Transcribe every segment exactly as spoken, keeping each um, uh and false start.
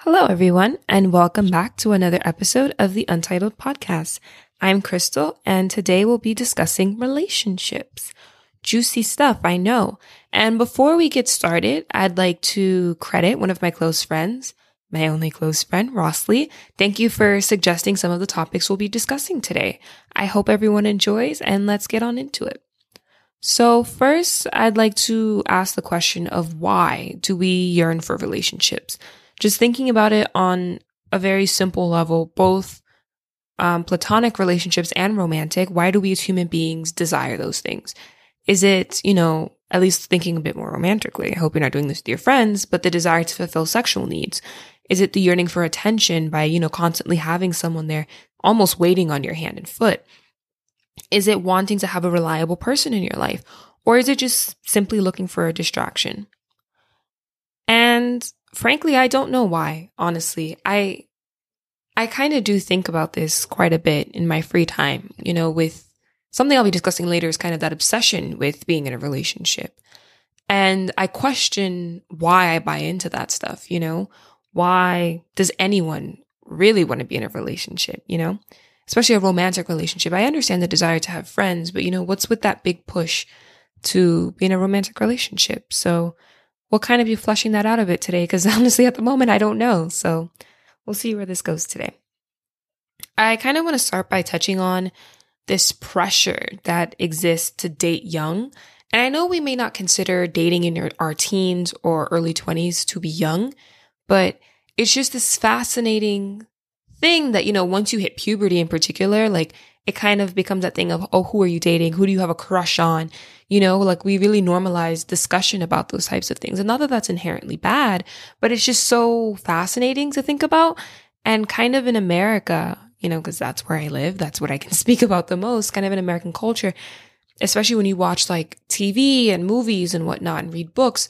Hello, everyone, and welcome back to another episode of The Untitled Podcast. I'm Crystal, and today we'll be discussing relationships. Juicy stuff, I know. And before we get started, I'd like to credit one of my close friends, my only close friend, Rossly. Thank you for suggesting some of the topics we'll be discussing today. I hope everyone enjoys, and let's get on into it. So first, I'd like to ask the question of why do we yearn for relationships? Just thinking about it on a very simple level, both um, platonic relationships and romantic, why do we as human beings desire those things? Is it, you know, at least thinking a bit more romantically, I hope you're not doing this with your friends, but the desire to fulfill sexual needs? Is it the yearning for attention by, you know, constantly having someone there, almost waiting on your hand and foot? Is it wanting to have a reliable person in your life? Or is it just simply looking for a distraction? And frankly, I don't know why, honestly. I I kind of do think about this quite a bit in my free time, you know, with something I'll be discussing later is kind of that obsession with being in a relationship. And I question why I buy into that stuff, you know? Why does anyone really want to be in a relationship, you know? Especially a romantic relationship. I understand the desire to have friends, but you know, what's with that big push to be in a romantic relationship? So we'll kind of be fleshing that out a bit today, because honestly, at the moment, I don't know. So we'll see where this goes today. I kind of want to start by touching on this pressure that exists to date young. And I know we may not consider dating in your, our teens or early twenties to be young, but it's just this fascinating thing that, you know, once you hit puberty in particular, like it kind of becomes that thing of, oh, who are you dating? Who do you have a crush on? You know, like we really normalize discussion about those types of things. And not that that's inherently bad, but it's just so fascinating to think about. And kind of in America, you know, because that's where I live, that's what I can speak about the most, kind of in American culture, especially when you watch like T V and movies and whatnot and read books.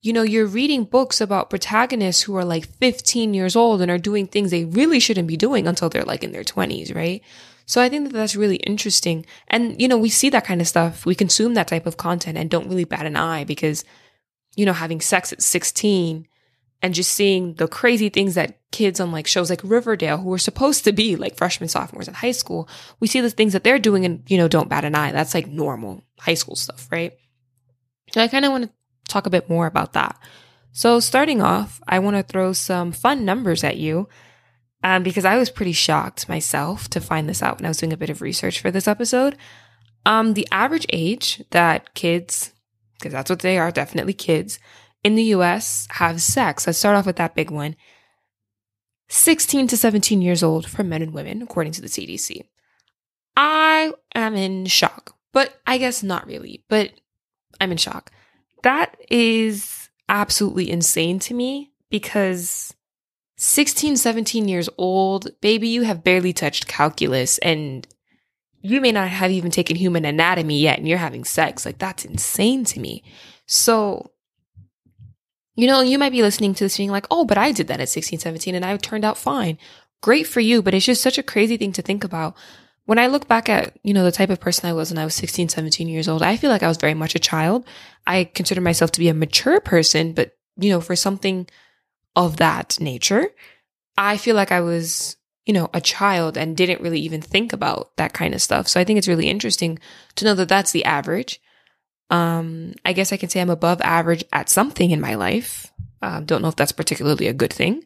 You know, you're reading books about protagonists who are like fifteen years old and are doing things they really shouldn't be doing until they're like in their twenties, right? So I think that that's really interesting. And, you know, we see that kind of stuff. We consume that type of content and don't really bat an eye because, you know, having sex at sixteen and just seeing the crazy things that kids on like shows like Riverdale, who are supposed to be like freshmen, sophomores in high school, we see the things that they're doing and, you know, don't bat an eye. That's like normal high school stuff, right? So I kind of want to talk a bit more about that. So starting off, I want to throw some fun numbers at you um, because I was pretty shocked myself to find this out when I was doing a bit of research for this episode. Um, the average age that kids, because that's what they are, definitely kids, in the U S have sex. Let's start off with that big one. sixteen to seventeen years old for men and women, according to the C D C. I am in shock, but I guess not really, but I'm in shock. That is absolutely insane to me because sixteen, seventeen years old, baby, you have barely touched calculus and you may not have even taken human anatomy yet and you're having sex. Like, that's insane to me. So, you know, you might be listening to this being like, oh, but I did that at sixteen, seventeen and I turned out fine. Great for you, but it's just such a crazy thing to think about. When I look back at, you know, the type of person I was when I was sixteen, seventeen years old, I feel like I was very much a child. I consider myself to be a mature person, but, you know, for something of that nature, I feel like I was, you know, a child and didn't really even think about that kind of stuff. So I think it's really interesting to know that that's the average. Um, I guess I can say I'm above average at something in my life. Um, don't know if that's particularly a good thing.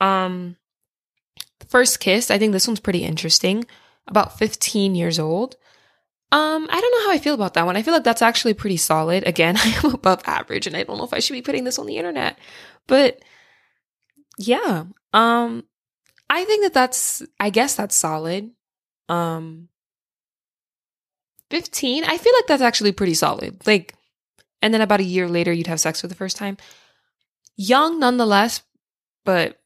Um, first kiss, I think this one's pretty interesting. About fifteen years old. Um, I don't know how I feel about that one. I feel like that's actually pretty solid. Again, I am above average and I don't know if I should be putting this on the internet. But yeah, um, I think that that's, I guess that's solid. Um, fifteen, I feel like that's actually pretty solid. Like, and then about a year later, you'd have sex for the first time. Young nonetheless, but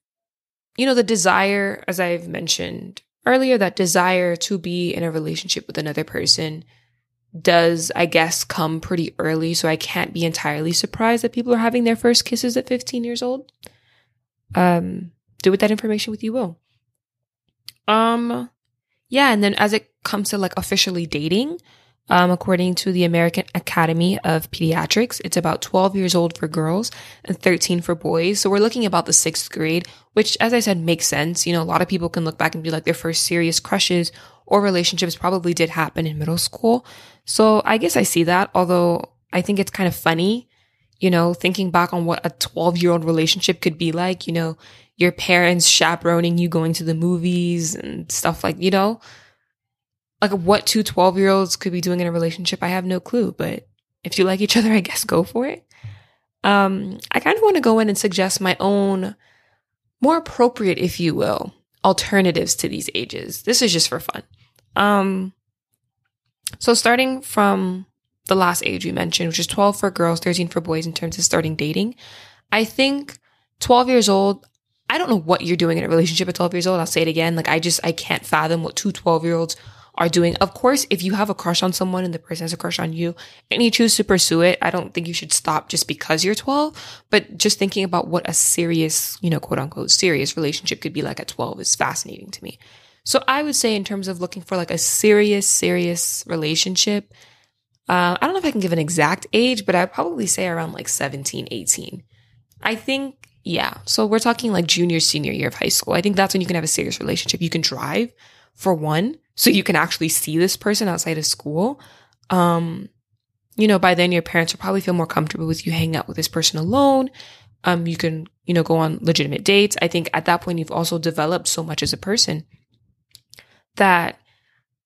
you know, the desire, as I've mentioned earlier, that desire to be in a relationship with another person does, I guess, come pretty early. So I can't be entirely surprised that people are having their first kisses at fifteen years old. Um, do with that information what you will. Um, yeah, and then as it comes to like officially dating, Um, according to the American Academy of Pediatrics, it's about twelve years old for girls and thirteen for boys. So we're looking about the sixth grade, which, as I said, makes sense. You know, a lot of people can look back and be like, their first serious crushes or relationships probably did happen in middle school. So I guess I see that, although I think it's kind of funny, you know, thinking back on what a twelve-year-old relationship could be like, you know, your parents chaperoning you going to the movies and stuff like, you know, like what two twelve-year-olds could be doing in a relationship, I have no clue. But if you like each other, I guess go for it. Um, I kind of want to go in and suggest my own more appropriate, if you will, alternatives to these ages. This is just for fun. Um, so starting from the last age we mentioned, which is twelve for girls, thirteen for boys in terms of starting dating, I think twelve years old, I don't know what you're doing in a relationship at twelve years old. I'll say it again. Like, I just, I can't fathom what two twelve-year-olds are doing. Of course, if you have a crush on someone and the person has a crush on you and you choose to pursue it, I don't think you should stop just because you're twelve, but just thinking about what a serious, you know, quote unquote, serious relationship could be like at twelve is fascinating to me. So I would say in terms of looking for like a serious, serious relationship, uh, I don't know if I can give an exact age, but I'd probably say around like seventeen, eighteen. I think, yeah. So we're talking like junior, senior year of high school. I think that's when you can have a serious relationship. You can drive, for one, so you can actually see this person outside of school. Um, you know, by then your parents will probably feel more comfortable with you hanging out with this person alone. Um, you can, you know, go on legitimate dates. I think at that point, you've also developed so much as a person that,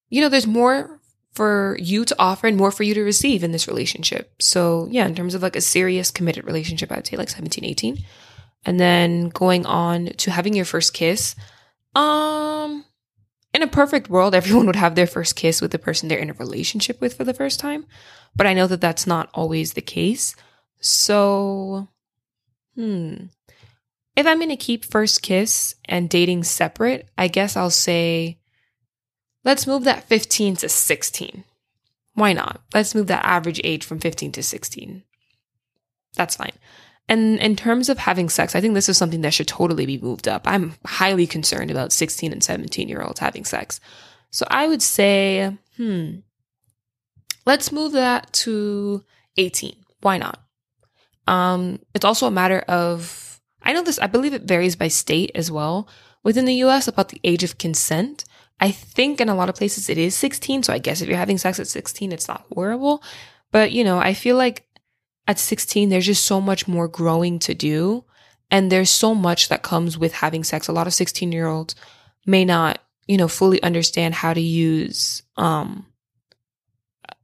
you know, there's more for you to offer and more for you to receive in this relationship. So yeah, in terms of like a serious committed relationship, I would say like seventeen, eighteen. And then going on to having your first kiss. Um... In a perfect world, everyone would have their first kiss with the person they're in a relationship with for the first time. But I know that that's not always the case. So, hmm. If I'm going to keep first kiss and dating separate, I guess I'll say, let's move that fifteen to sixteen. Why not? Let's move that average age from fifteen to sixteen. That's fine. And in terms of having sex, I think this is something that should totally be moved up. I'm highly concerned about sixteen and seventeen-year-olds having sex. So I would say, hmm, let's move that to eighteen. Why not? Um, it's also a matter of, I know this, I believe it varies by state as well. Within the U S, about the age of consent, I think in a lot of places it is sixteen. So I guess if you're having sex at sixteen, it's not horrible. But, you know, I feel like at sixteen, there's just so much more growing to do. And there's so much that comes with having sex. A lot of sixteen-year-olds may not, you know, fully understand how to use, um,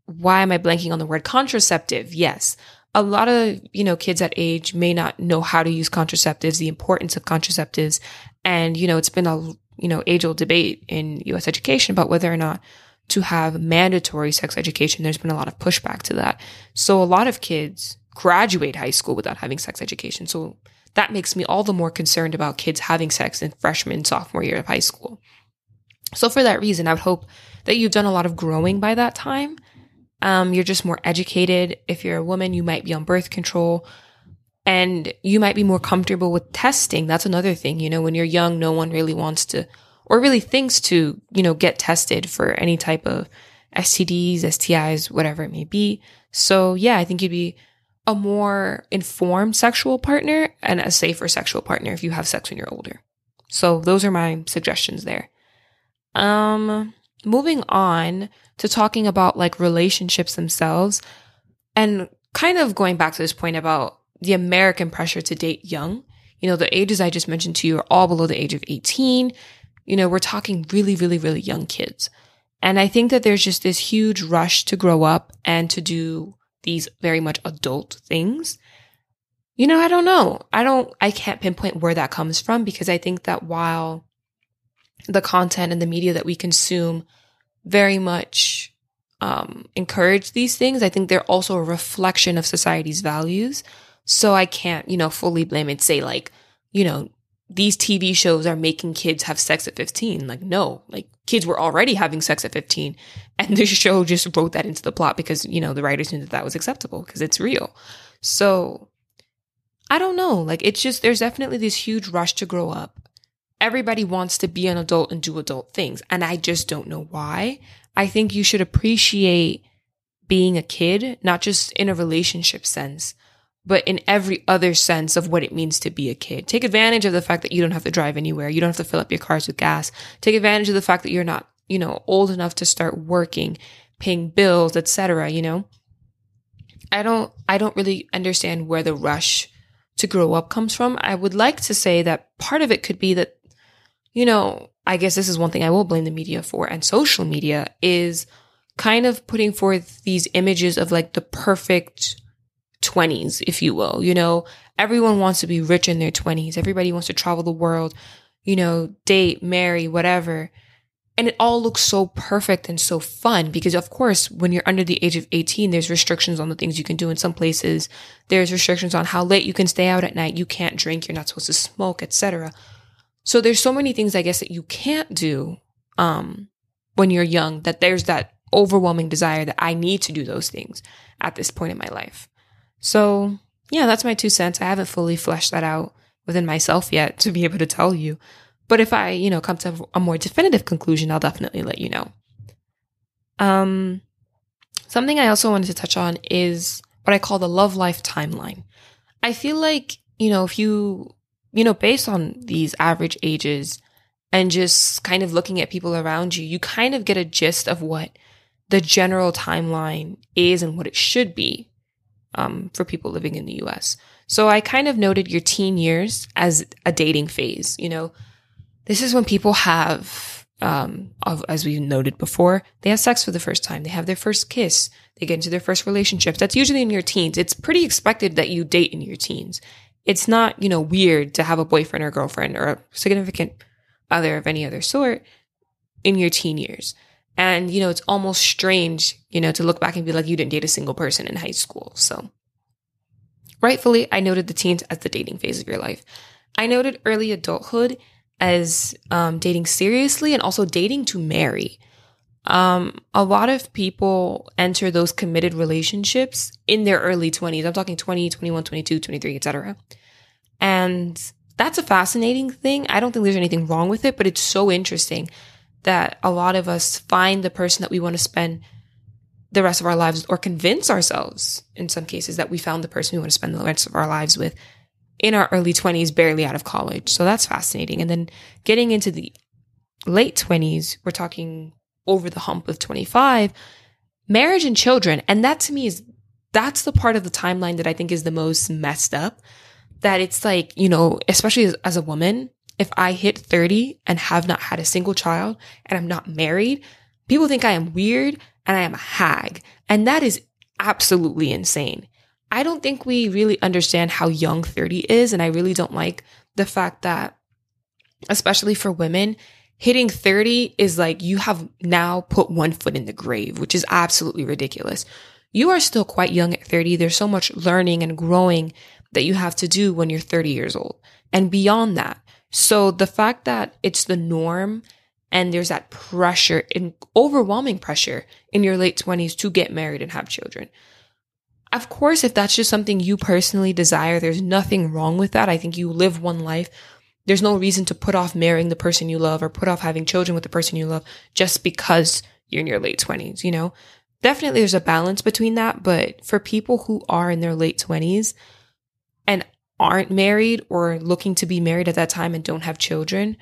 why am I blanking on the word? Contraceptive, yes. A lot of, you know, kids that age may not know how to use contraceptives, the importance of contraceptives. And, you know, it's been a, you know, age-old debate in U S education about whether or not to have mandatory sex education. There's been a lot of pushback to that. So a lot of kids graduate high school without having sex education. So that makes me all the more concerned about kids having sex in freshman, sophomore year of high school. So for that reason, I would hope that you've done a lot of growing by that time. Um, you're just more educated. If you're a woman, you might be on birth control and you might be more comfortable with testing. That's another thing. You know, when you're young, no one really wants to or really thinks to, you know, get tested for any type of S T Ds, S T Is, whatever it may be. So yeah, I think you'd be a more informed sexual partner and a safer sexual partner if you have sex when you're older. So those are my suggestions there. Um, moving on to talking about like relationships themselves and kind of going back to this point about the American pressure to date young. You know, the ages I just mentioned to you are all below the age of eighteen. You know, we're talking really, really, really young kids. And I think that there's just this huge rush to grow up and to do these very much adult things. You know, I don't know. I don't, I can't pinpoint where that comes from because I think that while the content and the media that we consume very much um, encourage these things, I think they're also a reflection of society's values. So I can't, you know, fully blame and say like, you know, these T V shows are making kids have sex at fifteen. Like, no, like kids were already having sex at fifteen. And this show just wrote that into the plot because, you know, the writers knew that that was acceptable because it's real. So I don't know. Like, it's just, there's definitely this huge rush to grow up. Everybody wants to be an adult and do adult things. And I just don't know why. I think you should appreciate being a kid, not just in a relationship sense, but in every other sense of what it means to be a kid. Take advantage of the fact that you don't have to drive anywhere. You don't have to fill up your cars with gas. Take advantage of the fact that you're not, you know, old enough to start working, paying bills, et cetera. You know, I don't, I don't really understand where the rush to grow up comes from. I would like to say that part of it could be that, you know, I guess this is one thing I will blame the media for, and social media is kind of putting forth these images of like the perfect twenties, if you will. You know, everyone wants to be rich in their twenties. Everybody wants to travel the world, you know, date, marry, whatever. And it all looks so perfect and so fun because, of course, when you're under the age of eighteen, there's restrictions on the things you can do in some places. There's restrictions on how late you can stay out at night. You can't drink. You're not supposed to smoke, et cetera. So there's so many things, I guess, that you can't do um, when you're young, that there's that overwhelming desire that I need to do those things at this point in my life. So yeah, that's my two cents. I haven't fully fleshed that out within myself yet to be able to tell you. But if I, you know, come to a more definitive conclusion, I'll definitely let you know. Um, something I also wanted to touch on is what I call the love life timeline. I feel like, you know, if you, you know, based on these average ages and just kind of looking at people around you, you kind of get a gist of what the general timeline is and what it should be um, for people living in the U S. So I kind of noted your teen years as a dating phase, you know. This is when people have, um, as we've noted before, they have sex for the first time. They have their first kiss. They get into their first relationship. That's usually in your teens. It's pretty expected that you date in your teens. It's not, you know, weird to have a boyfriend or girlfriend or a significant other of any other sort in your teen years. And, you know, it's almost strange, you know, to look back and be like, you didn't date a single person in high school. So rightfully, I noted the teens as the dating phase of your life. I noted early adulthood as um, dating seriously and also dating to marry. Um, a lot of people enter those committed relationships in their early twenties. I'm talking twenty, twenty-one, twenty-two, twenty-three, et cetera. And that's a fascinating thing. I don't think there's anything wrong with it, but it's so interesting that a lot of us find the person that we want to spend the rest of our lives, or convince ourselves in some cases that we found the person we want to spend the rest of our lives with, in our early twenties, barely out of college. So that's fascinating. And then getting into the late twenties, we're talking over the hump of twenty-five, marriage and children. And that to me is, that's the part of the timeline that I think is the most messed up. That it's like, you know, especially as, as a woman, if I hit thirty and have not had a single child and I'm not married, people think I am weird and I am a hag. And that is absolutely insane. I don't think we really understand how young thirty is, and I really don't like the fact that, especially for women, hitting thirty is like you have now put one foot in the grave, which is absolutely ridiculous. You are still quite young at thirty. There's so much learning and growing that you have to do when you're thirty years old and beyond that. So the fact that it's the norm and there's that pressure, and overwhelming pressure in your late twenties to get married and have children. Of course, if that's just something you personally desire, there's nothing wrong with that. I think you live one life. There's no reason to put off marrying the person you love or put off having children with the person you love just because you're in your late twenties, you know? Definitely there's a balance between that, but for people who are in their late twenties and aren't married or looking to be married at that time and don't have children,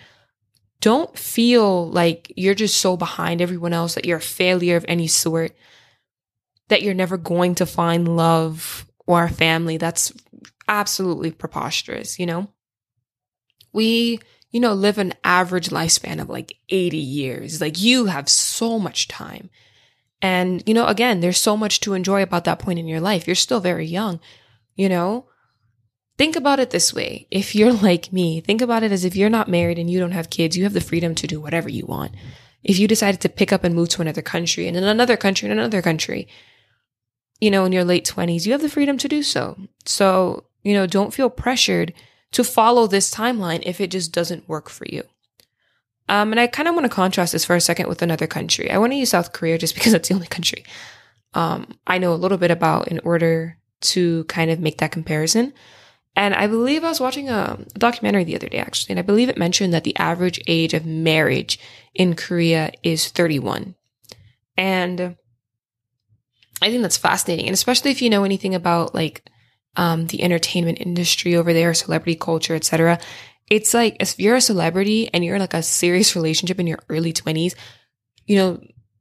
don't feel like you're just so behind everyone else that you're a failure of any sort, that you're never going to find love or a family. That's absolutely preposterous, you know? We, you know, live an average lifespan of like eighty years. Like, you have so much time. And, you know, again, there's so much to enjoy about that point in your life. You're still very young, you know? Think about it this way. If you're like me, think about it as if you're not married and you don't have kids, you have the freedom to do whatever you want. If you decided to pick up and move to another country and in another country and another country, you know, in your late twenties, you have the freedom to do so. So, you know, don't feel pressured to follow this timeline if it just doesn't work for you. Um, and I kind of want to contrast this for a second with another country. I want to use South Korea just because that's the only country um, I know a little bit about in order to kind of make that comparison. And I believe I was watching a documentary the other day, actually, and I believe it mentioned that the average age of marriage in Korea is thirty-one. And I think that's fascinating. And especially if you know anything about like um, the entertainment industry over there, celebrity culture, et cetera. It's like if you're a celebrity and you're in like a serious relationship in your early twenties, you know,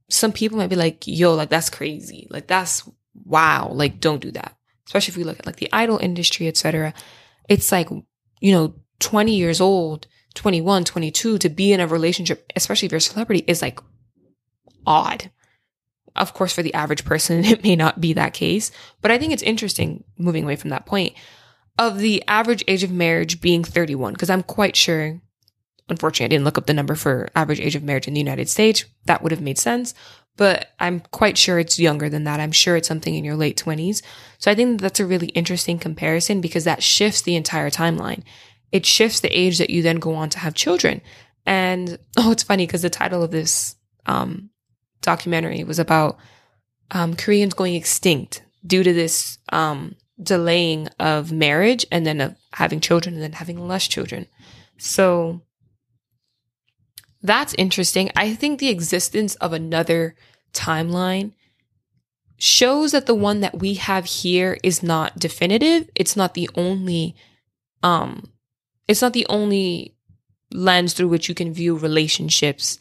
some people might be like, yo, like that's crazy. Like that's wow. Like don't do that. Especially if we look at like the idol industry, et cetera. It's like, you know, twenty years old, twenty-one, twenty-two to be in a relationship, especially if you're a celebrity, is like odd. Of course, for the average person, it may not be that case. But I think it's interesting, moving away from that point, of the average age of marriage being thirty-one, because I'm quite sure, unfortunately, I didn't look up the number for average age of marriage in the United States. That would have made sense. But I'm quite sure it's younger than that. I'm sure it's something in your late twenties. So I think that's a really interesting comparison because that shifts the entire timeline. It shifts the age that you then go on to have children. And, oh, it's funny because the title of this um, documentary was about um, Koreans going extinct due to this um, delaying of marriage and then of having children and then having less children. So that's interesting. I think the existence of another timeline shows that the one that we have here is not definitive. It's not the only um, it's not the only lens through which you can view relationships,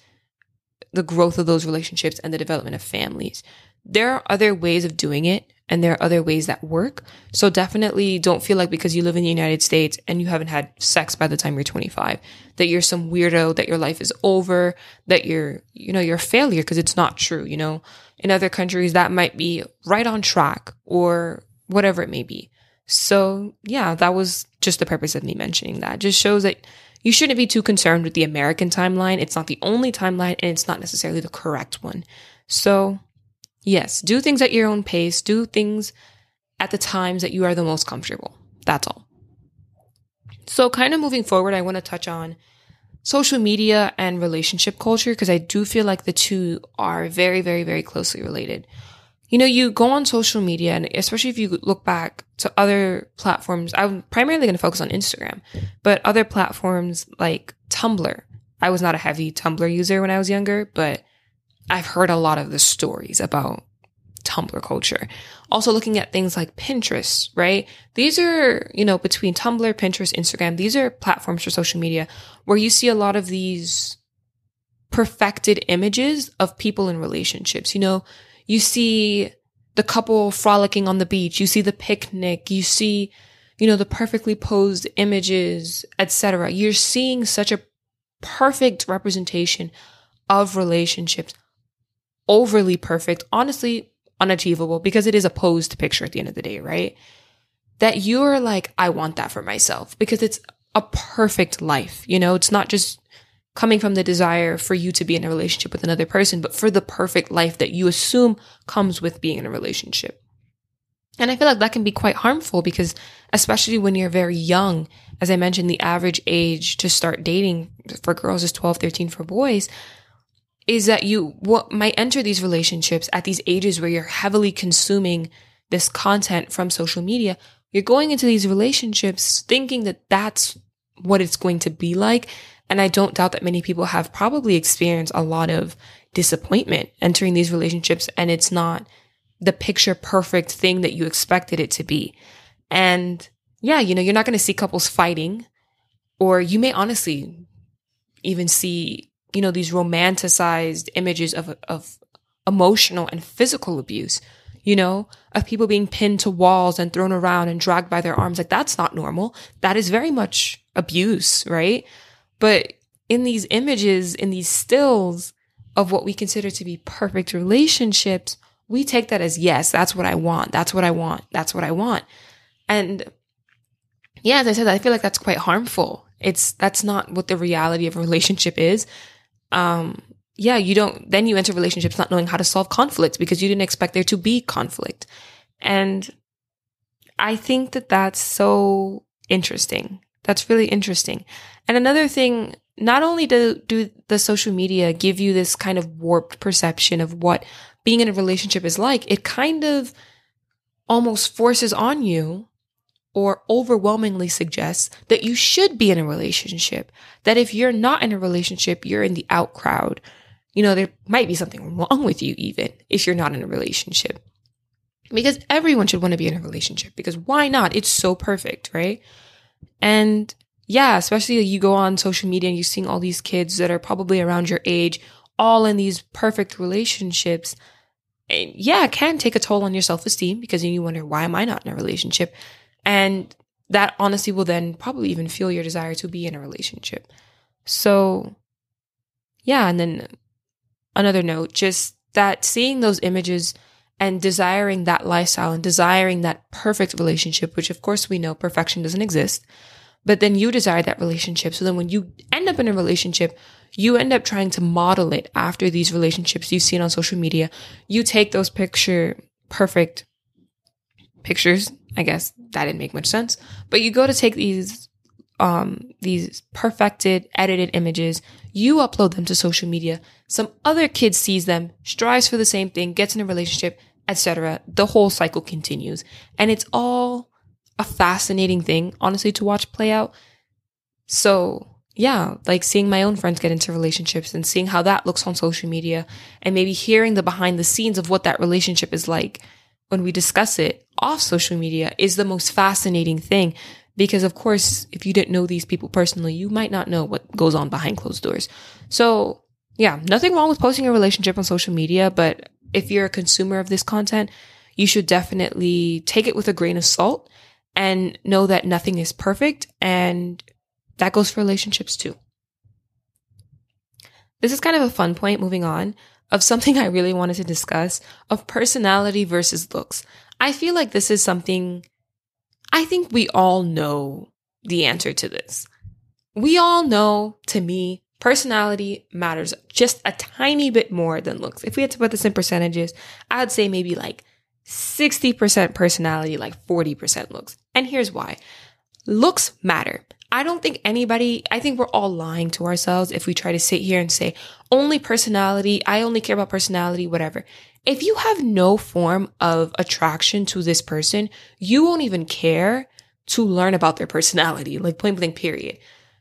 the growth of those relationships and the development of families. There are other ways of doing it and there are other ways that work. So definitely don't feel like because you live in the United States and you haven't had sex by the time you're twenty-five, that you're some weirdo, that your life is over, that you're, you know, you're a failure, because it's not true. You know, in other countries that might be right on track or whatever it may be. So yeah, that was just the purpose of me mentioning that. Just shows that you shouldn't be too concerned with the American timeline. It's not the only timeline and it's not necessarily the correct one. So yes, do things at your own pace. Do things at the times that you are the most comfortable. That's all. So kind of moving forward, I want to touch on social media and relationship culture because I do feel like the two are very, very, very closely related. You know, you go on social media, and especially if you look back to other platforms, I'm primarily going to focus on Instagram, but other platforms like Tumblr. I was not a heavy Tumblr user when I was younger, but I've heard a lot of the stories about Tumblr culture. Also looking at things like Pinterest, right? These are, you know, between Tumblr, Pinterest, Instagram, these are platforms for social media where you see a lot of these perfected images of people in relationships. You know, you see the couple frolicking on the beach. You see the picnic. You see, you know, the perfectly posed images, et cetera. You're seeing such a perfect representation of relationships. Overly perfect, honestly unachievable, because it is a posed picture at the end of the day, right? That you're like, I want that for myself because it's a perfect life. You know, it's not just coming from the desire for you to be in a relationship with another person, but for the perfect life that you assume comes with being in a relationship. And I feel like that can be quite harmful because especially when you're very young, as I mentioned, the average age to start dating for girls is twelve, thirteen for boys, is that you what might enter these relationships at these ages where you're heavily consuming this content from social media. You're going into these relationships thinking that that's what it's going to be like. And I don't doubt that many people have probably experienced a lot of disappointment entering these relationships, and it's not the picture perfect thing that you expected it to be. And yeah, you know, you're not going to see couples fighting, or you may honestly even see, you know, these romanticized images of, of emotional and physical abuse, you know, of people being pinned to walls and thrown around and dragged by their arms. Like that's not normal. That is very much abuse, right? But in these images, in these stills of what we consider to be perfect relationships, we take that as, yes, that's what I want. That's what I want. That's what I want. And yeah, as I said, I feel like that's quite harmful. It's, that's not what the reality of a relationship is. Um, yeah, you don't, then you enter relationships not knowing how to solve conflict because you didn't expect there to be conflict. And I think that that's so interesting. That's really interesting. And another thing, not only do, do the social media give you this kind of warped perception of what being in a relationship is like, it kind of almost forces on you or overwhelmingly suggests that you should be in a relationship, that if you're not in a relationship, you're in the out crowd. You know, there might be something wrong with you even if you're not in a relationship. because everyone should want to be in a relationship, because why not? It's so perfect, right? And yeah, especially you go on social media and you're seeing all these kids that are probably around your age, all in these perfect relationships. And yeah, it can take a toll on your self-esteem, because then you wonder, why am I not in a relationship? And that honestly will then probably even fuel your desire to be in a relationship. So yeah, and then another note, just that seeing those images and desiring that lifestyle and desiring that perfect relationship, which of course we know perfection doesn't exist, but then you desire that relationship. So then when you end up in a relationship, you end up trying to model it after these relationships you've seen on social media. You take those picture perfect pictures. I guess that didn't make much sense, but you go to take these um, these perfected, edited images, you upload them to social media. Some other kid sees them, strives for the same thing, gets in a relationship, et cetera. The whole cycle continues. And it's all a fascinating thing, honestly, to watch play out. So yeah, like seeing my own friends get into relationships and seeing how that looks on social media, and maybe hearing the behind the scenes of what that relationship is like when we discuss it off social media is the most fascinating thing. Because of course, if you didn't know these people personally, you might not know what goes on behind closed doors. So yeah, nothing wrong with posting a relationship on social media, but if you're a consumer of this content, you should definitely take it with a grain of salt and know that nothing is perfect. And that goes for relationships too. This is kind of a fun point, moving on, of something I really wanted to discuss, of personality versus looks. I feel like this is something, I think we all know the answer to this. We all know, to me, personality matters just a tiny bit more than looks. If we had to put this in percentages, I'd say maybe like sixty percent personality, like forty percent looks. And here's why. Looks matter. I don't think anybody, I think we're all lying to ourselves if we try to sit here and say, only personality, I only care about personality, whatever. If you have no form of attraction to this person, you won't even care to learn about their personality, like plain blank period.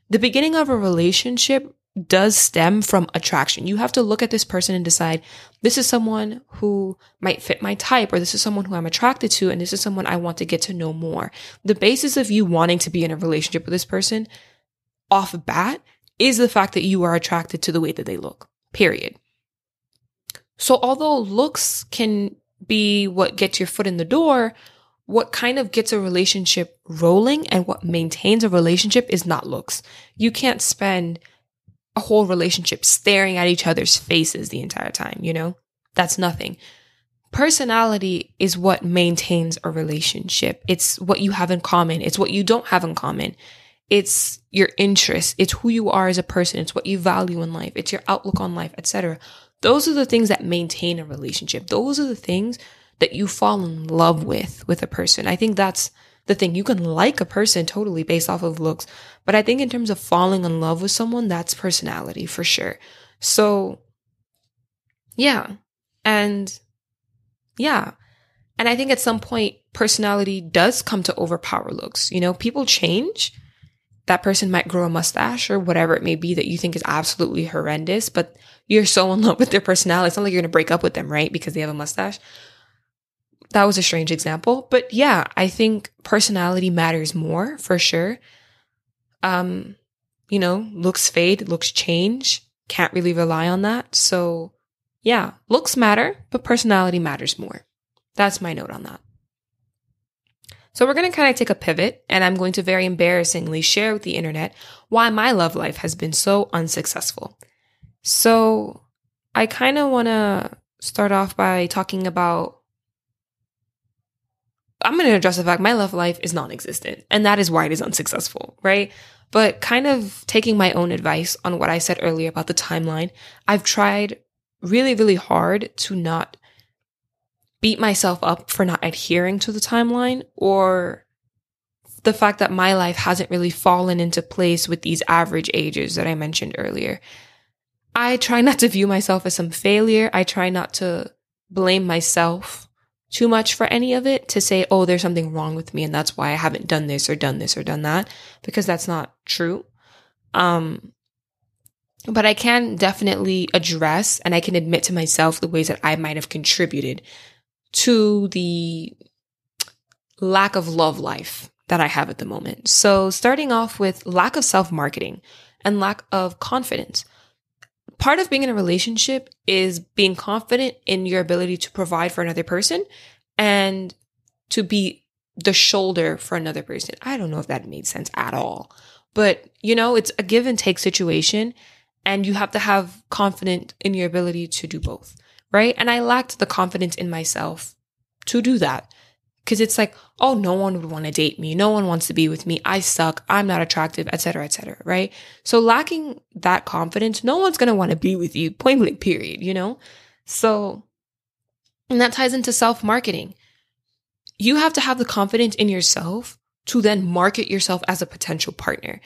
The beginning of a relationship does stem from attraction. You have to look at this person and decide, this is someone who might fit my type, or this is someone who I'm attracted to, and this is someone I want to get to know more. The basis of you wanting to be in a relationship with this person off bat is the fact that you are attracted to the way that they look, period. So although looks can be what gets your foot in the door, what kind of gets a relationship rolling and what maintains a relationship is not looks. You can't spend a whole relationship staring at each other's faces the entire time, you know? That's nothing. Personality is what maintains a relationship. It's what you have in common. It's what you don't have in common. It's your interests. It's who you are as a person. It's what you value in life. It's your outlook on life, et cetera. Those are the things that maintain a relationship. Those are the things that you fall in love with, with a person. I think that's the thing. You can like a person totally based off of looks, but I think in terms of falling in love with someone, that's personality for sure. So yeah. And yeah. And I think at some point, personality does come to overpower looks. You know, people change. That person might grow a mustache or whatever it may be that you think is absolutely horrendous, but you're so in love with their personality. It's not like you're going to break up with them, right? Because they have a mustache. That was a strange example. But yeah, I think personality matters more for sure. Um, you know, looks fade, looks change. Can't really rely on that. So yeah, looks matter, but personality matters more. That's my note on that. So we're going to kind of take a pivot, and I'm going to very embarrassingly share with the internet why my love life has been so unsuccessful. So I kind of want to start off by talking about, I'm going to address the fact my love life is non-existent, and that is why it is unsuccessful, right? But kind of taking my own advice on what I said earlier about the timeline, I've tried really, really hard to not beat myself up for not adhering to the timeline, or the fact that my life hasn't really fallen into place with these average ages that I mentioned earlier. I try not to view myself as some failure. I try not to blame myself too much for any of it, to say, oh, there's something wrong with me and that's why I haven't done this or done this or done that, because that's not true. Um, but I can definitely address, and I can admit to myself the ways that I might have contributed to the lack of love life that I have at the moment. So starting off with lack of self-marketing and lack of confidence. Part of being in a relationship is being confident in your ability to provide for another person and to be the shoulder for another person. I don't know if that made sense at all, but you know, it's a give and take situation and you have to have confidence in your ability to do both, right? And I lacked the confidence in myself to do that. Because it's like, oh, no one would want to date me. No one wants to be with me. I suck. I'm not attractive, et cetera, et cetera, right? So lacking that confidence, no one's going to want to be with you, point blank, period, you know? So, and that ties into self-marketing. You have to have the confidence in yourself to then market yourself as a potential partner.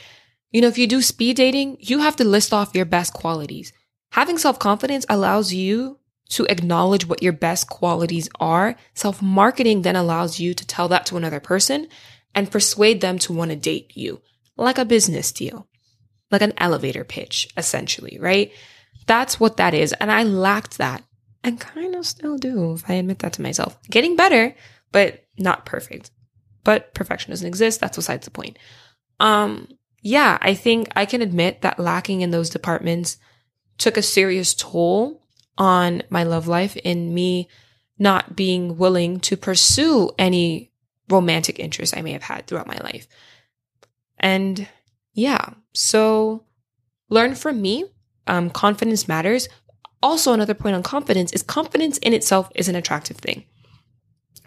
You know, if you do speed dating, you have to list off your best qualities. Having self-confidence allows you to acknowledge what your best qualities are. Self-marketing then allows you to tell that to another person and persuade them to want to date you, like a business deal, like an elevator pitch, essentially, right? That's what that is. And I lacked that and kind of still do, if I admit that to myself. Getting better, but not perfect. But perfection doesn't exist. That's besides the point. Um, yeah, I think I can admit that lacking in those departments took a serious toll on my love life, in me not being willing to pursue any romantic interest I may have had throughout my life. And yeah, so learn from me. Um, confidence matters. Also, another point on confidence is confidence in itself is an attractive thing.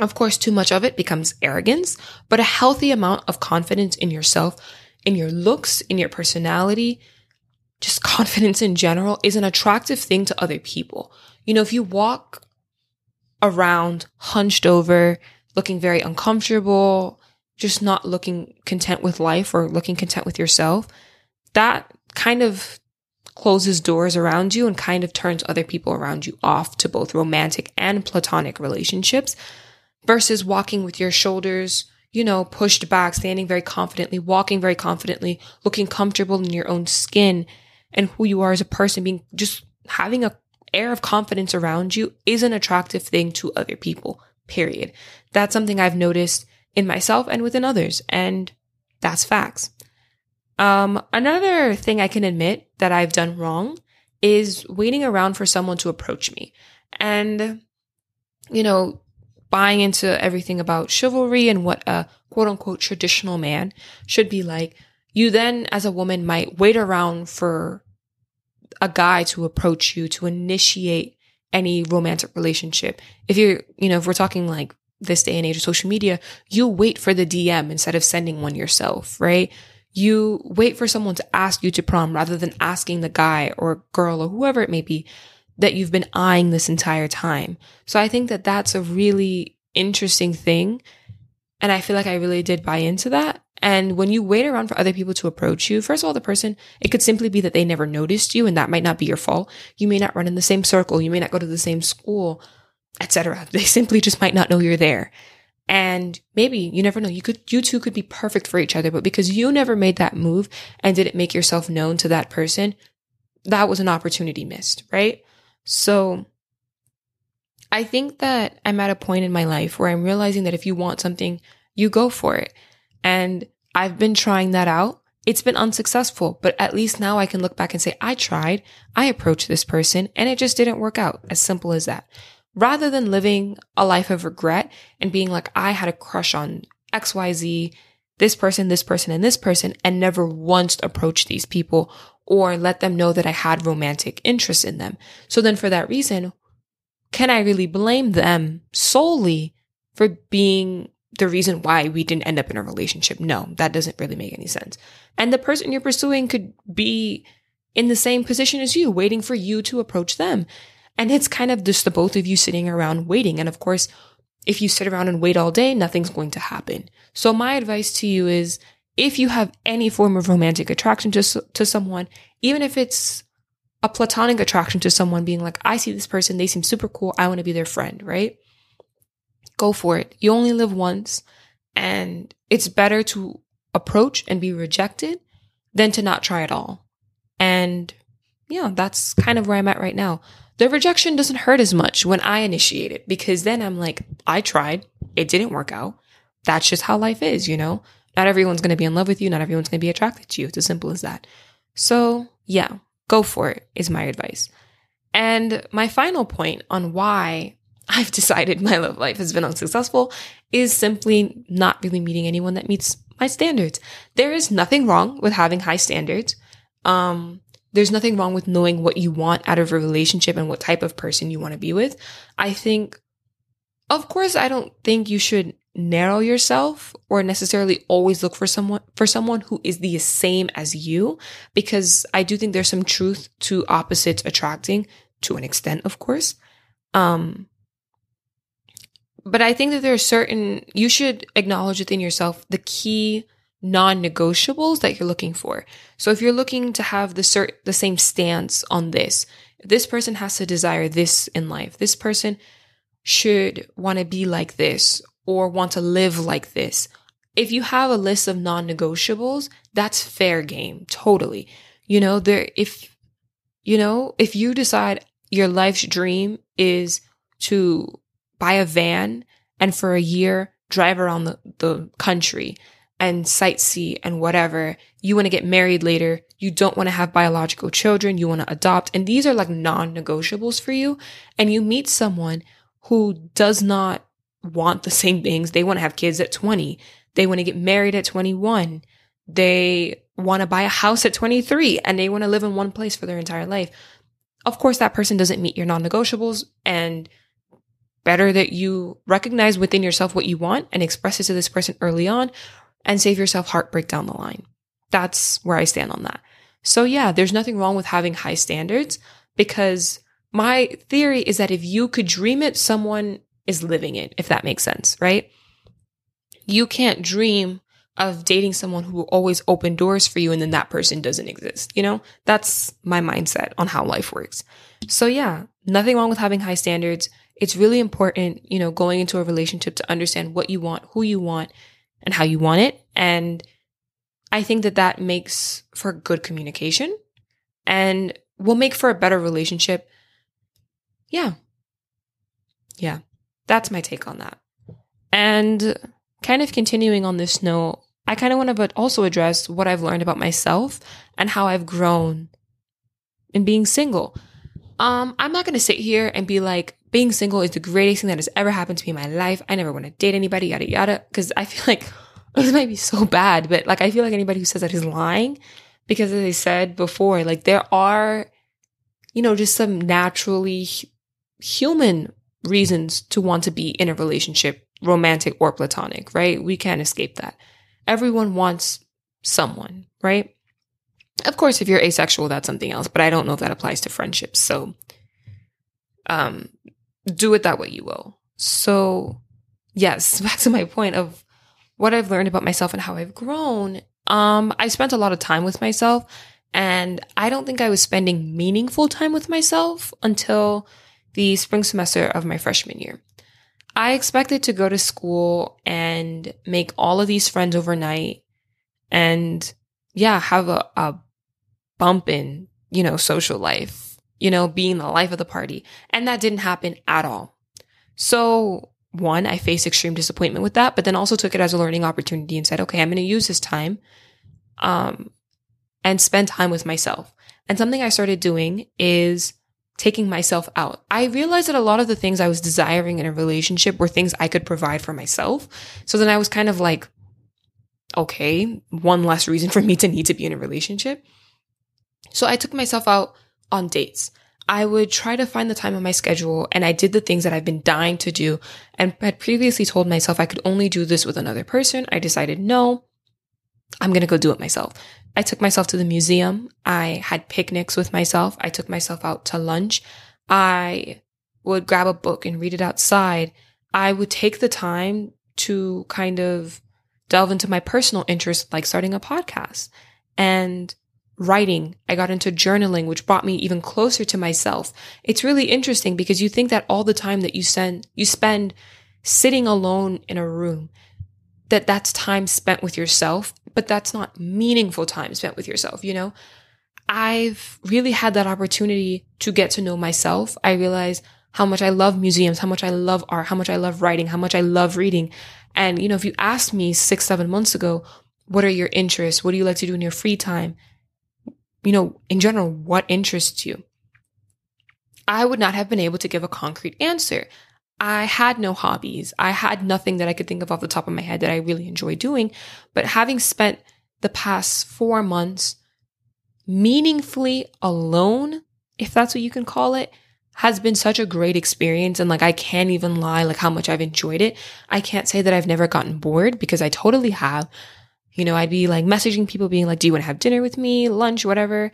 Of course, too much of it becomes arrogance, but a healthy amount of confidence in yourself, in your looks, in your personality, just confidence in general is an attractive thing to other people. You know, if you walk around hunched over, looking very uncomfortable, just not looking content with life or looking content with yourself, that kind of closes doors around you and kind of turns other people around you off to both romantic and platonic relationships, versus walking with your shoulders, you know, pushed back, standing very confidently, walking very confidently, looking comfortable in your own skin and who you are as a person, being just having a air of confidence around you is an attractive thing to other people, period. That's something I've noticed in myself and within others. And that's facts. Um, another thing I can admit that I've done wrong is waiting around for someone to approach me and, you know, buying into everything about chivalry and what a quote unquote traditional man should be like. You then, as a woman, might wait around for a guy to approach you to initiate any romantic relationship. If you're, you know, if we're talking like this day and age of social media, you wait for the D M instead of sending one yourself, right? You wait for someone to ask you to prom rather than asking the guy or girl or whoever it may be that you've been eyeing this entire time. So I think that that's a really interesting thing. And I feel like I really did buy into that. And when you wait around for other people to approach you, first of all, the person, it could simply be that they never noticed you and that might not be your fault. You may not run in the same circle. You may not go to the same school, et cetera. They simply just might not know you're there. And maybe, you never know, you could, you two could be perfect for each other, but because you never made that move and didn't make yourself known to that person, that was an opportunity missed, right? So I think that I'm at a point in my life where I'm realizing that if you want something, you go for it. And I've been trying that out. It's been unsuccessful, but at least now I can look back and say, I tried, I approached this person, and it just didn't work out. As simple as that. Rather than living a life of regret and being like, I had a crush on X Y Z, this person, this person, and this person, and never once approached these people or let them know that I had romantic interest in them. So then for that reason, can I really blame them solely for being the reason why we didn't end up in a relationship? No, that doesn't really make any sense. And the person you're pursuing could be in the same position as you, waiting for you to approach them. And it's kind of just the both of you sitting around waiting. And of course, if you sit around and wait all day, nothing's going to happen. So my advice to you is, if you have any form of romantic attraction to to someone, even if it's a platonic attraction to someone, being like, I see this person, they seem super cool, I want to be their friend, right? Go for it. You only live once, and it's better to approach and be rejected than to not try at all. And yeah, that's kind of where I'm at right now. the rejection doesn't hurt as much when I initiate it, because then I'm like, I tried, it didn't work out. That's just how life is, you know? Not everyone's going to be in love with you. Not everyone's going to be attracted to you. It's as simple as that. So yeah, go for it is my advice. And my final point on why I've decided my love life has been unsuccessful is simply not really meeting anyone that meets my standards. There is nothing wrong with having high standards. Um, there's nothing wrong with knowing what you want out of a relationship and what type of person you want to be with. I think, of course, I don't think you should narrow yourself or necessarily always look for someone for someone who is the same as you, because I do think there's some truth to opposites attracting to an extent, of course. Um, but I think that there are certain, you should acknowledge within yourself the key non-negotiables that you're looking for. So if you're looking to have the cert, the same stance on this, this person has to desire this in life. This person should want to be like this, or want to live like this. If you have a list of non-negotiables, that's fair game, totally. You know, there if you know, if you decide your life's dream is to buy a van and for a year drive around the, the country and sightsee and whatever, you want to get married later, you don't want to have biological children, you want to adopt, and these are like non-negotiables for you, and you meet someone who does not want the same things. They want to have kids at twenty. They want to get married at twenty-one. They want to buy a house at twenty-three, and they want to live in one place for their entire life. Of course, that person doesn't meet your non-negotiables, and better that you recognize within yourself what you want and express it to this person early on and save yourself heartbreak down the line. That's where I stand on that. So yeah, there's nothing wrong with having high standards, because my theory is that if you could dream it, someone is living it, if that makes sense, right? You can't dream of dating someone who will always open doors for you and then that person doesn't exist, you know? That's my mindset on how life works. So yeah, nothing wrong with having high standards. It's really important, you know, going into a relationship to understand what you want, who you want, and how you want it. And I think that that makes for good communication and will make for a better relationship. Yeah. Yeah. That's my take on that. And kind of continuing on this note, I kind of want to also address what I've learned about myself and how I've grown in being single. Um, I'm not going to sit here and be like, being single is the greatest thing that has ever happened to me in my life. I never want to date anybody, yada, yada. Because I feel like this might be so bad, but like I feel like anybody who says that is lying, because as I said before, like there are, you know, just some naturally human reasons to want to be in a relationship, romantic or platonic, right? We can't escape that. Everyone wants someone, right? Of course, if you're asexual, that's something else, but I don't know if that applies to friendships. So um, do it that way you will. So yes, back to my point of what I've learned about myself and how I've grown. Um, I spent a lot of time with myself, and I don't think I was spending meaningful time with myself until the spring semester of my freshman year. I expected to go to school and make all of these friends overnight and, yeah, have a, a bump in, you know, social life, you know, being the life of the party. And that didn't happen at all. So, one, I faced extreme disappointment with that, but then also took it as a learning opportunity and said, okay, I'm going to use this time um, and spend time with myself. And something I started doing is taking myself out. I realized that a lot of the things I was desiring in a relationship were things I could provide for myself. So then I was kind of like, okay, one less reason for me to need to be in a relationship. So I took myself out on dates. I would try to find the time on my schedule, and I did the things that I've been dying to do and had previously told myself I could only do this with another person. I decided, no, I'm going to go do it myself. I took myself to the museum. I had picnics with myself. I took myself out to lunch. I would grab a book and read it outside. I would take the time to kind of delve into my personal interests, like starting a podcast and writing. I got into journaling, which brought me even closer to myself. It's really interesting because you think that all the time that you spend, you spend sitting alone in a room, that that's time spent with yourself, but that's not meaningful time spent with yourself, you know? I've really had that opportunity to get to know myself. I realized how much I love museums, how much I love art, how much I love writing, how much I love reading. And, you know, if you asked me six, seven months ago, what are your interests? What do you like to do in your free time? You know, in general, what interests you? I would not have been able to give a concrete answer. I had no hobbies. I had nothing that I could think of off the top of my head that I really enjoy doing. But having spent the past four months meaningfully alone, if that's what you can call it, has been such a great experience. And like, I can't even lie, like how much I've enjoyed it. I can't say that I've never gotten bored, because I totally have. You know, I'd be like messaging people being like, do you want to have dinner with me, lunch, whatever?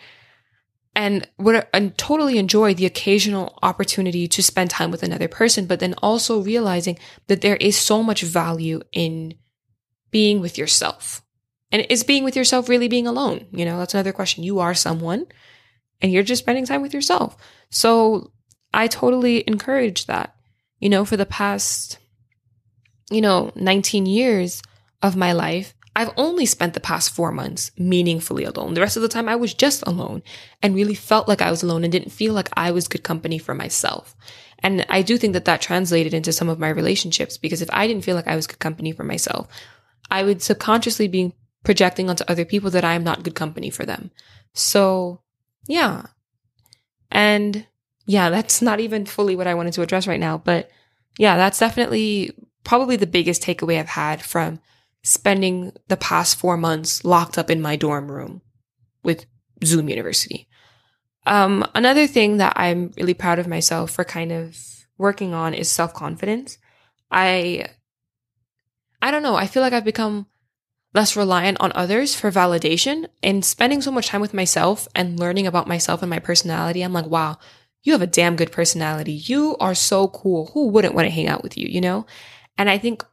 And would and totally enjoy the occasional opportunity to spend time with another person, but then also realizing that there is so much value in being with yourself. And is being with yourself really being alone? You know, that's another question. You are someone and you're just spending time with yourself. So I totally encourage that. You know, for the past, you know, nineteen years of my life, I've only spent the past four months meaningfully alone. The rest of the time I was just alone and really felt like I was alone and didn't feel like I was good company for myself. And I do think that that translated into some of my relationships, because if I didn't feel like I was good company for myself, I would subconsciously be projecting onto other people that I am not good company for them. So yeah. And yeah, that's not even fully what I wanted to address right now. But yeah, that's definitely probably the biggest takeaway I've had from spending the past four months locked up in my dorm room with Zoom University. Um, another thing that I'm really proud of myself for kind of working on is self-confidence. I, I don't know. I feel like I've become less reliant on others for validation, and spending so much time with myself and learning about myself and my personality. I'm like, wow, you have a damn good personality. You are so cool. Who wouldn't want to hang out with you, you know? And I think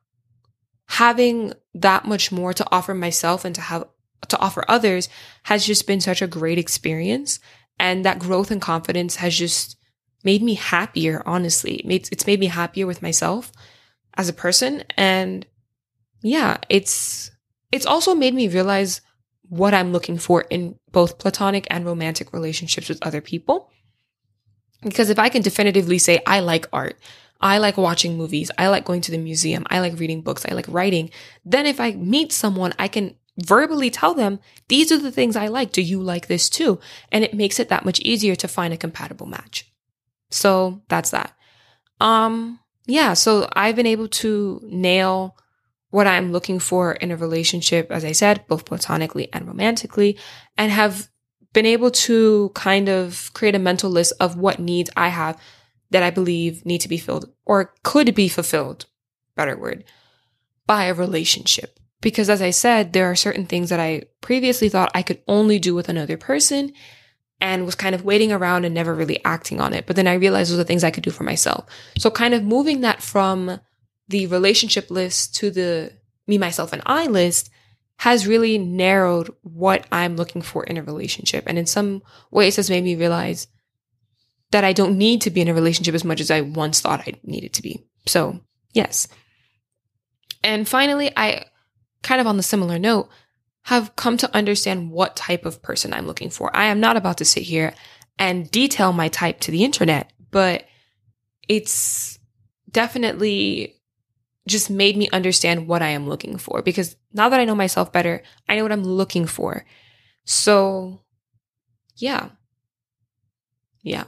having that much more to offer myself and to have to offer others has just been such a great experience. And that growth and confidence has just made me happier, honestly. It made, it's made me happier with myself as a person. And yeah, it's it's also made me realize what I'm looking for in both platonic and romantic relationships with other people. Because if I can definitively say, I like art, I like watching movies, I like going to the museum, I like reading books, I like writing, then if I meet someone, I can verbally tell them, these are the things I like. Do you like this too? And it makes it that much easier to find a compatible match. So that's that. Um, yeah, so I've been able to nail what I'm looking for in a relationship, as I said, both platonically and romantically, and have been able to kind of create a mental list of what needs I have that I believe need to be filled or could be fulfilled, better word, by a relationship. Because as I said, there are certain things that I previously thought I could only do with another person and was kind of waiting around and never really acting on it. But then I realized those are things I could do for myself. So kind of moving that from the relationship list to the me, myself, and I list has really narrowed what I'm looking for in a relationship. And in some ways has made me realize that I don't need to be in a relationship as much as I once thought I needed to be. So, yes. And finally, I, kind of on the similar note, have come to understand what type of person I'm looking for. I am not about to sit here and detail my type to the internet, but it's definitely just made me understand what I am looking for. Because now that I know myself better, I know what I'm looking for. So, yeah. Yeah.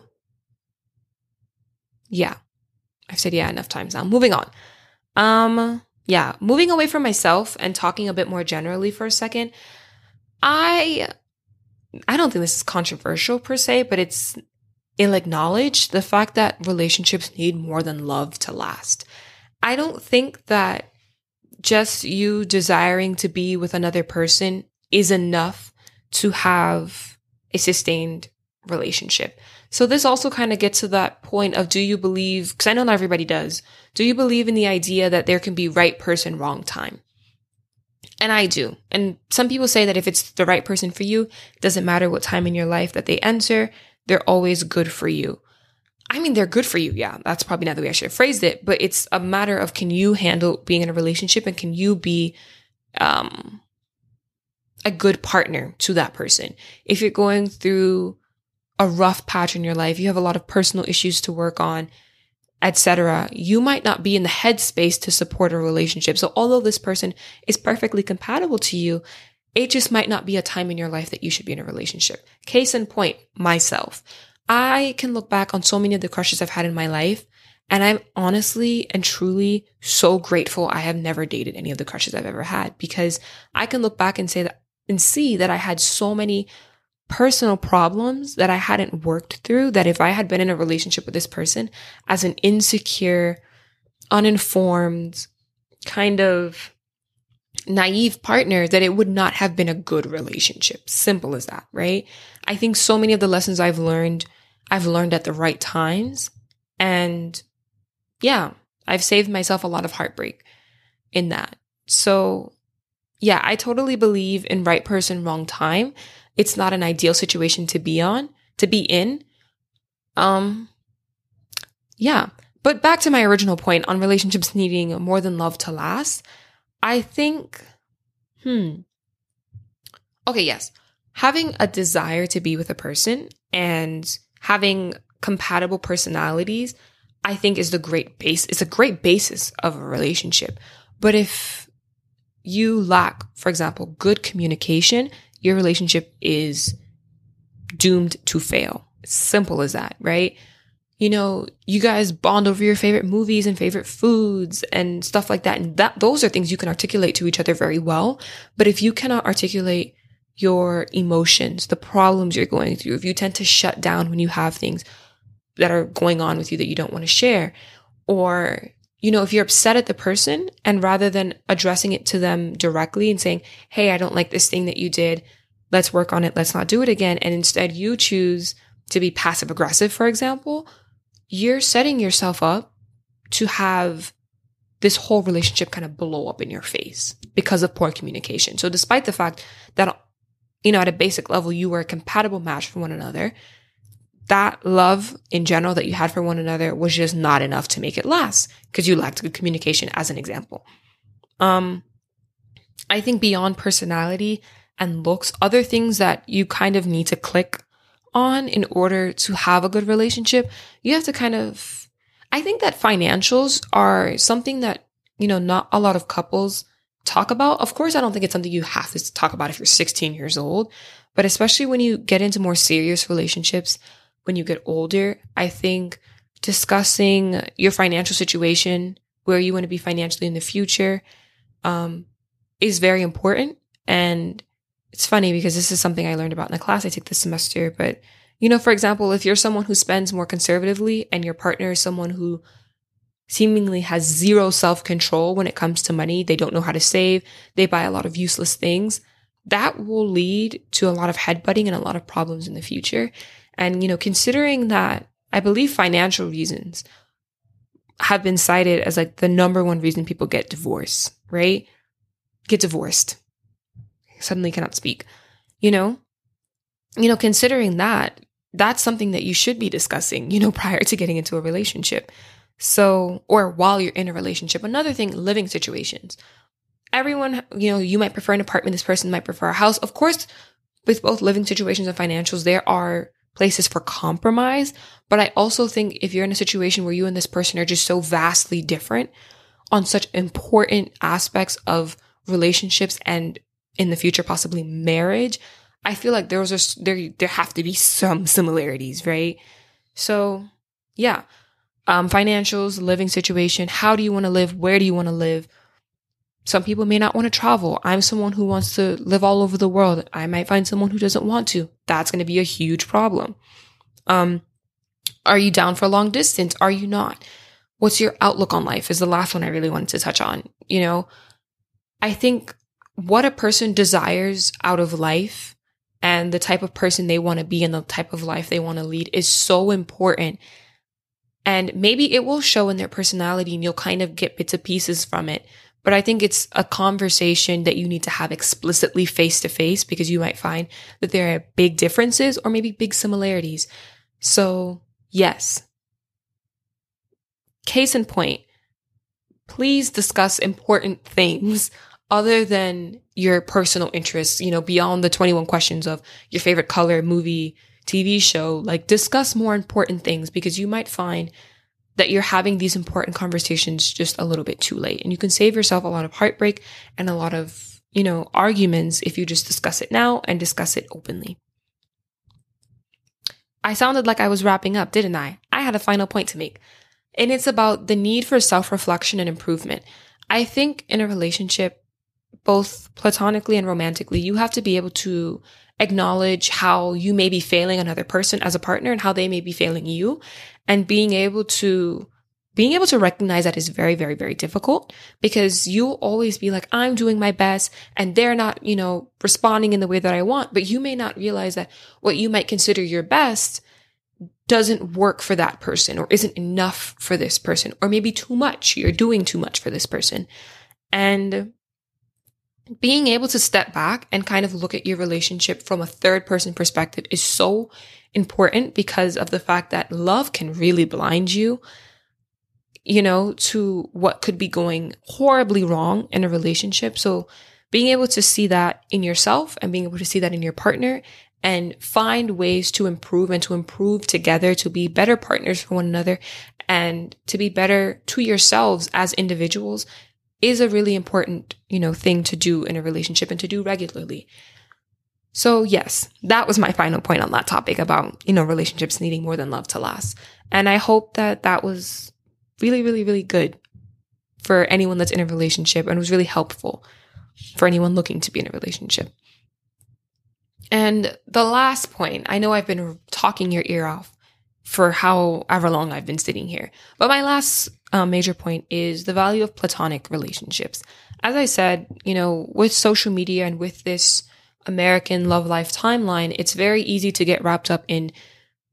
Yeah, I've said yeah enough times now. Moving on. Um, yeah, moving away from myself and talking a bit more generally for a second. I, I don't think this is controversial per se, but it's ill acknowledged the fact that relationships need more than love to last. I don't think that just you desiring to be with another person is enough to have a sustained relationship. So this also kind of gets to that point of, do you believe, because I know not everybody does, do you believe in the idea that there can be right person, wrong time? And I do. And some people say that if it's the right person for you, it doesn't matter what time in your life that they enter, they're always good for you. I mean, they're good for you. Yeah, that's probably not the way I should have phrased it, but it's a matter of, can you handle being in a relationship, and can you be um, a good partner to that person. If you're going through a rough patch in your life, you have a lot of personal issues to work on, et cetera, you might not be in the headspace to support a relationship. So although this person is perfectly compatible to you, it just might not be a time in your life that you should be in a relationship. Case in point, myself. I can look back on so many of the crushes I've had in my life, and I'm honestly and truly so grateful I have never dated any of the crushes I've ever had, because I can look back and say that and see that I had so many personal problems that I hadn't worked through, that if I had been in a relationship with this person as an insecure, uninformed, kind of naive partner, that it would not have been a good relationship. Simple as that, right? I think so many of the lessons I've learned, I've learned at the right times. And yeah, I've saved myself a lot of heartbreak in that. So yeah, I totally believe in right person, wrong time. It's not an ideal situation to be on, to be in. Um, yeah, but back to my original point on relationships needing more than love to last. I think, hmm, okay, yes. Having a desire to be with a person and having compatible personalities, I think is the great base. It's a great basis of a relationship. But if you lack, for example, good communication, your relationship is doomed to fail. Simple as that, right? You know, you guys bond over your favorite movies and favorite foods and stuff like that. And that those are things you can articulate to each other very well. But if you cannot articulate your emotions, the problems you're going through, if you tend to shut down when you have things that are going on with you that you don't want to share, or, you know, if you're upset at the person and rather than addressing it to them directly and saying, hey, I don't like this thing that you did, let's work on it, let's not do it again, and instead you choose to be passive aggressive, for example, you're setting yourself up to have this whole relationship kind of blow up in your face because of poor communication. So despite the fact that, you know, at a basic level, you were a compatible match for one another, that love in general that you had for one another was just not enough to make it last because you lacked good communication, as an example. Um, I think beyond personality and looks, other things that you kind of need to click on in order to have a good relationship, you have to kind of, I think that financials are something that, you know, not a lot of couples talk about. Of course, I don't think it's something you have to talk about if you're sixteen years old, but especially when you get into more serious relationships, when you get older, I think discussing your financial situation, where you want to be financially in the future, um, is very important. And it's funny because this is something I learned about in the class I took this semester. But, you know, for example, if you're someone who spends more conservatively and your partner is someone who seemingly has zero self-control when it comes to money, they don't know how to save, they buy a lot of useless things, that will lead to a lot of headbutting and a lot of problems in the future. And, you know, considering that, I believe financial reasons have been cited as like the number one reason people get divorced, right? Get divorced. Suddenly cannot speak, you know, you know, considering that, that's something that you should be discussing, you know, prior to getting into a relationship. So, or while you're in a relationship. Another thing, living situations. Everyone, you know, you might prefer an apartment, this person might prefer a house. Of course, with both living situations and financials, there are places for compromise. But I also think if you're in a situation where you and this person are just so vastly different on such important aspects of relationships and in the future, possibly marriage, I feel like there was a, there there have to be some similarities, right? So yeah, um, financials, living situation, how do you want to live? Where do you want to live? Some people may not want to travel. I'm someone who wants to live all over the world. I might find someone who doesn't want to. That's going to be a huge problem. Um, are you down for long distance? Are you not? What's your outlook on life is the last one I really wanted to touch on. You know, I think what a person desires out of life and the type of person they want to be and the type of life they want to lead is so important. And maybe it will show in their personality and you'll kind of get bits and pieces from it. But I think it's a conversation that you need to have explicitly face to face, because you might find that there are big differences or maybe big similarities. So yes. Case in point, please discuss important things other than your personal interests, you know, beyond the twenty-one questions of your favorite color, movie, T V show, like discuss more important things, because you might find that you're having these important conversations just a little bit too late. And you can save yourself a lot of heartbreak and a lot of, you know, arguments if you just discuss it now and discuss it openly. I sounded like I was wrapping up, didn't I? I had a final point to make. And it's about the need for self-reflection and improvement. I think in a relationship, both platonically and romantically, you have to be able to acknowledge how you may be failing another person as a partner and how they may be failing you. And being able to being able to recognize that is very, very, very difficult, because you'll always be like, I'm doing my best and they're not, you know, responding in the way that I want. But you may not realize that what you might consider your best doesn't work for that person, or isn't enough for this person, or maybe too much. You're doing too much for this person. And being able to step back and kind of look at your relationship from a third person perspective is so important, because of the fact that love can really blind you, you know, to what could be going horribly wrong in a relationship. So being able to see that in yourself and being able to see that in your partner, and find ways to improve and to improve together, to be better partners for one another and to be better to yourselves as individuals, is a really important, you know, thing to do in a relationship and to do regularly. So yes, that was my final point on that topic about, you know, relationships needing more than love to last. And I hope that that was really, really, really good for anyone that's in a relationship, and was really helpful for anyone looking to be in a relationship. And the last point, I know I've been talking your ear off for however long I've been sitting here, but my last uh, major point is the value of platonic relationships. As I said, you know, with social media and with this American love life timeline, it's very easy to get wrapped up in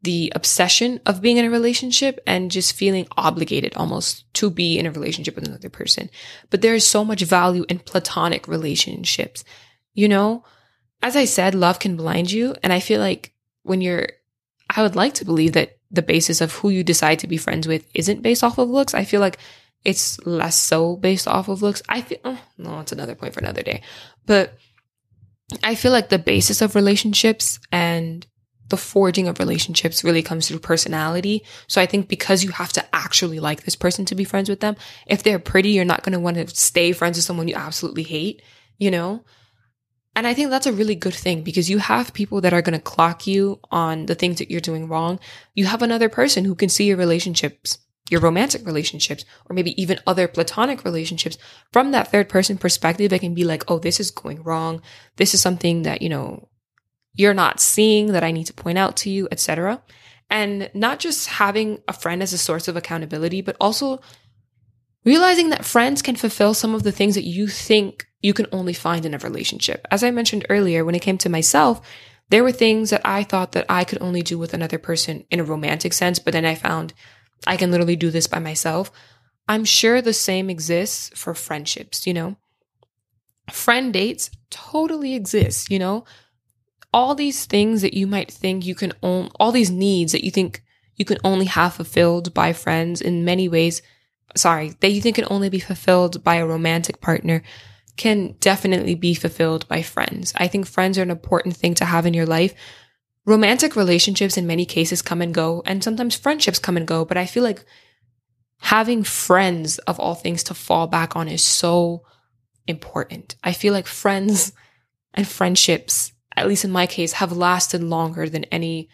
the obsession of being in a relationship and just feeling obligated almost to be in a relationship with another person. But there is so much value in platonic relationships. You know, as I said, love can blind you. And I feel like when you're, I would like to believe that the basis of who you decide to be friends with isn't based off of looks. I feel like it's less so based off of looks. I feel, oh, no, it's another point for another day. But I feel like the basis of relationships and the forging of relationships really comes through personality. So I think because you have to actually like this person to be friends with them. If they're pretty, you're not going to want to stay friends with someone you absolutely hate, you know? And I think that's a really good thing, because you have people that are going to clock you on the things that you're doing wrong. You have another person who can see your relationships, your romantic relationships, or maybe even other platonic relationships from that third person perspective. They can be like, oh, this is going wrong. This is something that, you know, you're not seeing that I need to point out to you, et cetera. And not just having a friend as a source of accountability, but also realizing that friends can fulfill some of the things that you think you can only find in a relationship. As I mentioned earlier, when it came to myself, there were things that I thought that I could only do with another person in a romantic sense, but then I found I can literally do this by myself. I'm sure the same exists for friendships, you know? Friend dates totally exist, you know? All these things that you might think you can own, all these needs that you think you can only have fulfilled by friends in many ways, sorry, that you think can only be fulfilled by a romantic partner, can definitely be fulfilled by friends. I think friends are an important thing to have in your life. Romantic relationships in many cases come and go, and sometimes friendships come and go, but I feel like having friends of all things to fall back on is so important. I feel like friends and friendships, at least in my case, have lasted longer than any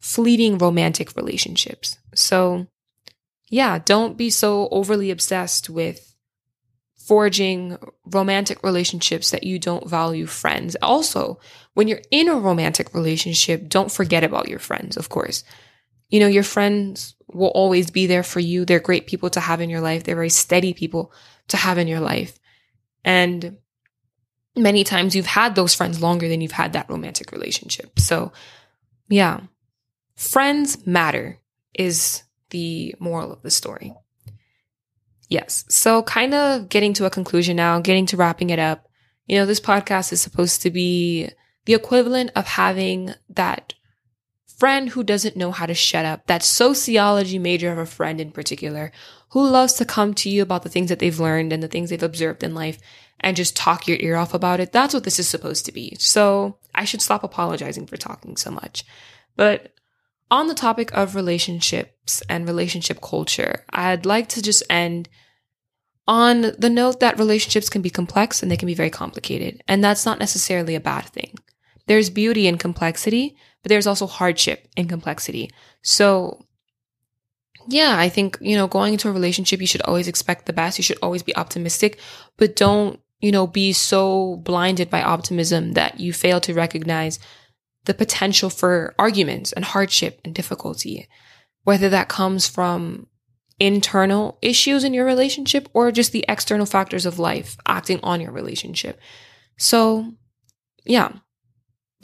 fleeting romantic relationships. So yeah, don't be so overly obsessed with forging romantic relationships that you don't value friends. Also, when you're in a romantic relationship, don't forget about your friends, of course. You know, your friends will always be there for you. They're great people to have in your life. They're very steady people to have in your life. And many times you've had those friends longer than you've had that romantic relationship. So yeah, friends matter is the moral of the story. Yes. So kind of getting to a conclusion now, getting to wrapping it up. You know, this podcast is supposed to be the equivalent of having that friend who doesn't know how to shut up, that sociology major of a friend in particular, who loves to come to you about the things that they've learned and the things they've observed in life and just talk your ear off about it. That's what this is supposed to be. So I should stop apologizing for talking so much. But on the topic of relationships and relationship culture, I'd like to just end on the note that relationships can be complex and they can be very complicated. And that's not necessarily a bad thing. There's beauty in complexity, but there's also hardship in complexity. So yeah, I think, you know, going into a relationship, you should always expect the best. You should always be optimistic, but don't, you know, be so blinded by optimism that you fail to recognize the potential for arguments and hardship and difficulty, whether that comes from internal issues in your relationship or just the external factors of life acting on your relationship. So yeah,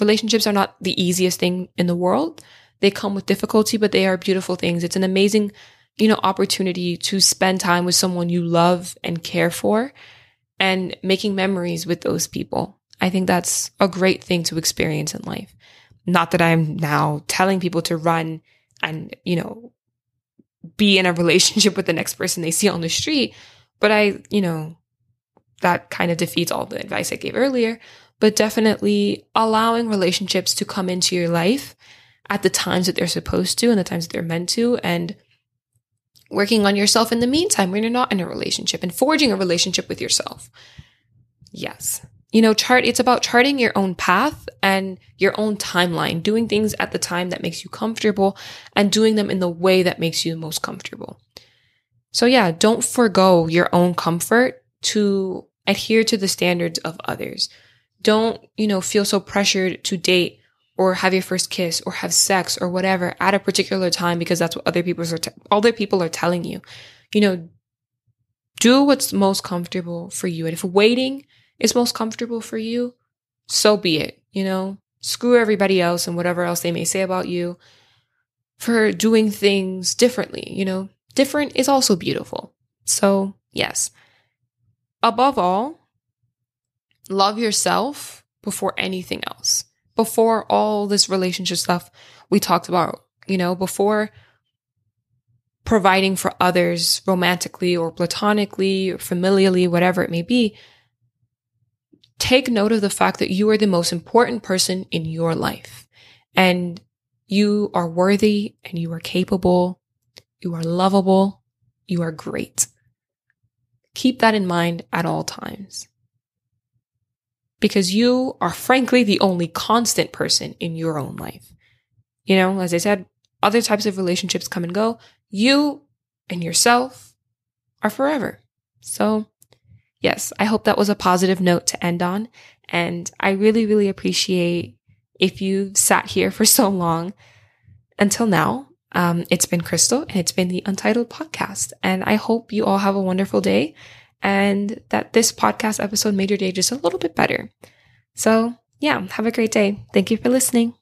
relationships are not the easiest thing in the world. They come with difficulty, but they are beautiful things. It's an amazing, you know, opportunity to spend time with someone you love and care for and making memories with those people. I think that's a great thing to experience in life. Not that I'm now telling people to run and, you know, be in a relationship with the next person they see on the street, but I, you know, that kind of defeats all the advice I gave earlier. But definitely allowing relationships to come into your life at the times that they're supposed to and the times that they're meant to, and working on yourself in the meantime when you're not in a relationship and forging a relationship with yourself. Yes. You know, chart, it's about charting your own path and your own timeline, doing things at the time that makes you comfortable and doing them in the way that makes you most comfortable. So yeah, don't forgo your own comfort to adhere to the standards of others. Don't, you know, feel so pressured to date or have your first kiss or have sex or whatever at a particular time because that's what other people are, te- other people are telling you. You know, do what's most comfortable for you. And if waiting is most comfortable for you, so be it. You know, screw everybody else and whatever else they may say about you for doing things differently. You know, different is also beautiful. So yes, above all, love yourself before anything else, before all this relationship stuff we talked about, you know, before providing for others romantically or platonically or familially, whatever it may be. Take note of the fact that you are the most important person in your life, and you are worthy, and you are capable, you are lovable, you are great. Keep that in mind at all times, because you are frankly the only constant person in your own life. You know, as I said, other types of relationships come and go. You and yourself are forever. So yes, I hope that was a positive note to end on. And I really, really appreciate if you've sat here for so long until now. Um, it's been Crystal, and it's been the Untitled Podcast. And I hope you all have a wonderful day and that this podcast episode made your day just a little bit better. So yeah, have a great day. Thank you for listening.